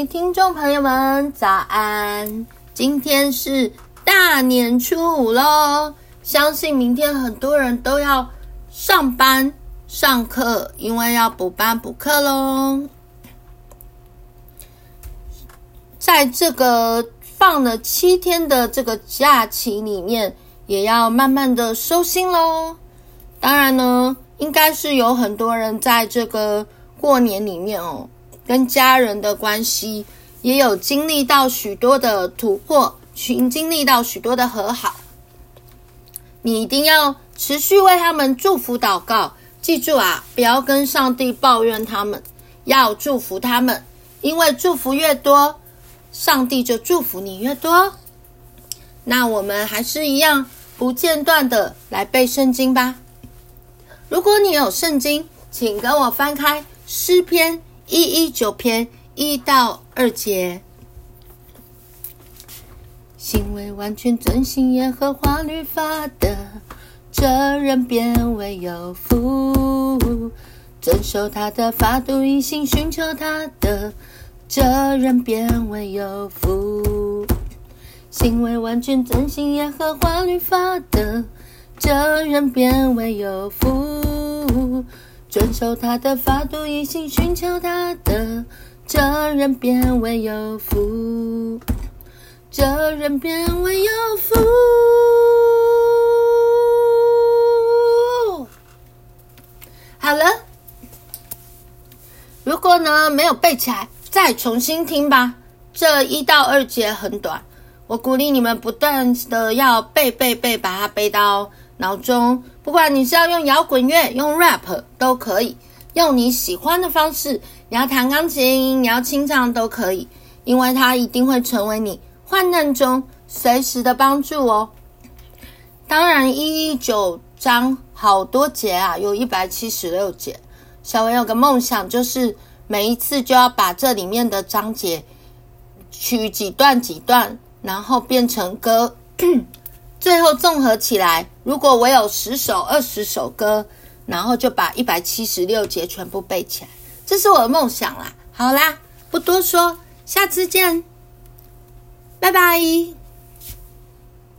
位听众朋友们早安，今天是大年初五咯，相信明天很多人都要上班上课，因为要补班补课咯。在这个放了7天的这个假期里面，也要慢慢的收心咯。当然呢，应该是有很多人在这个过年里面跟家人的关系也有经历到许多的突破，经历到许多的和好，你一定要持续为他们祝福祷告。记住啊，不要跟上帝抱怨他们，要祝福他们，因为祝福越多，上帝就祝福你越多。那我们还是一样不间断的来背圣经吧。如果你有圣经，请跟我翻开诗篇119篇1到2节。行为完全遵行耶和华律法的，这人便为有福；遵守他的法度，一心寻求他的，这人便为有福。行为完全遵行耶和华律法的，这人便为有福；遵守他的法度，一心寻求他的，这人便为有福。这人便为有福。好了，如果呢没有背起来，再重新听吧。这1到2节很短，我鼓励你们不断的要背，把它背到脑中。不管你是要用摇滚乐、用 rap 都可以，用你喜欢的方式，你要弹钢琴，你要清唱都可以，因为它一定会成为你患难中随时的帮助哦。当然119章好多节啊，有176节。小文有个梦想，就是每一次就要把这里面的章节取几段，然后变成歌，最后综合起来，如果我有10首、20首歌，然后就把176节全部背起来，这是我的梦想啦。好啦，不多说，下次见，拜拜。